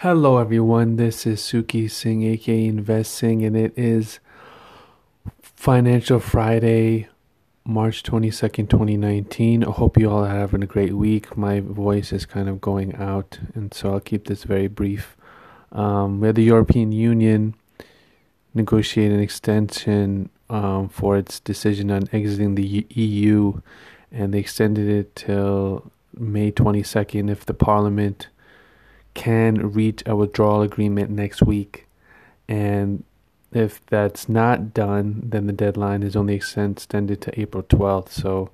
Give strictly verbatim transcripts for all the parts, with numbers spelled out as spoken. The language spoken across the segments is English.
Hello everyone, this is Suki Singh aka Invest Singh, and it is Financial Friday, March twenty-second, twenty nineteen. I hope you all are having a great week. My voice is kind of going out, and so I'll keep this very brief. Um, we had the European Union negotiate an extension um, for its decision on exiting the E U, and they extended it till May twenty-second if the Parliament can reach a withdrawal agreement next week. And if that's not done, then the deadline is only extended to April twelfth. So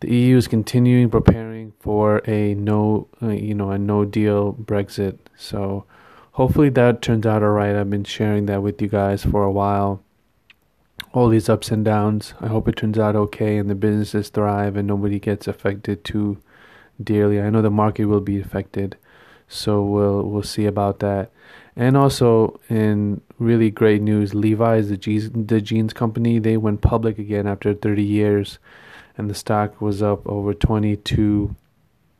the E U is continuing preparing for a no, uh, you know, a no deal Brexit. So hopefully that turns out all right. I've been sharing that with you guys for a while. All these ups and downs. I hope it turns out okay and the businesses thrive and nobody gets affected too dearly. I know the market will be affected, so we'll we'll see about that. And also, in really great news, Levi's, the jeans, the jeans company, they went public again after thirty years, and the stock was up over twenty-two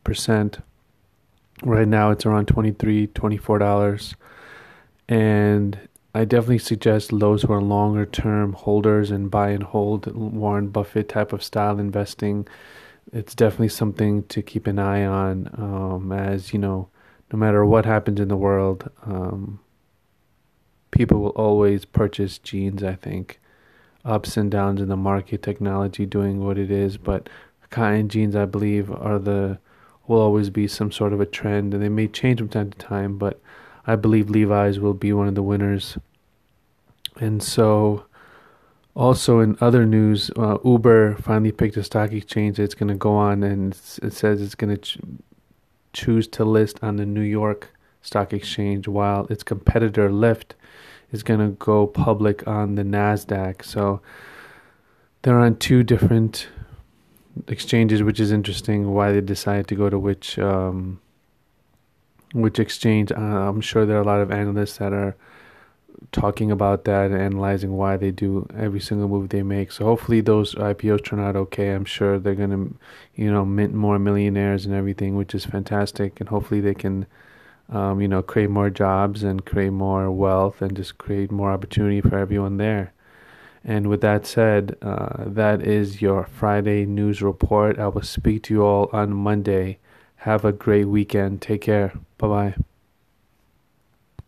percent. Right now, it's around twenty-three dollars, twenty-four dollars. And I definitely suggest those who are longer-term holders and buy and hold, Warren Buffett type of style investing. It's definitely something to keep an eye on, um, as, you know, no matter what happens in the world, um, people will always purchase jeans, I think. Ups and downs in the market, technology doing what it is, but cotton jeans, I believe, are the will always be some sort of a trend, and they may change from time to time, but I believe Levi's will be one of the winners. And so, also in other news, uh, Uber finally picked a stock exchange it's going to go on, and it says it's going to Ch- choose to list on the New York Stock Exchange, while its competitor Lyft is going to go public on the NASDAQ. So they're on two different exchanges, which is interesting why they decided to go to which um, which exchange. Uh, I'm sure there are a lot of analysts that are talking about that and analyzing why they do every single move they make. So hopefully those I P Os turn out okay. I'm sure they're going to, you know, mint more millionaires and everything, which is fantastic. And hopefully they can, um, you know, create more jobs and create more wealth and just create more opportunity for everyone there. And with that said, uh, that is your Friday news report. I will speak to you all on Monday. Have a great weekend. Take care. Bye-bye.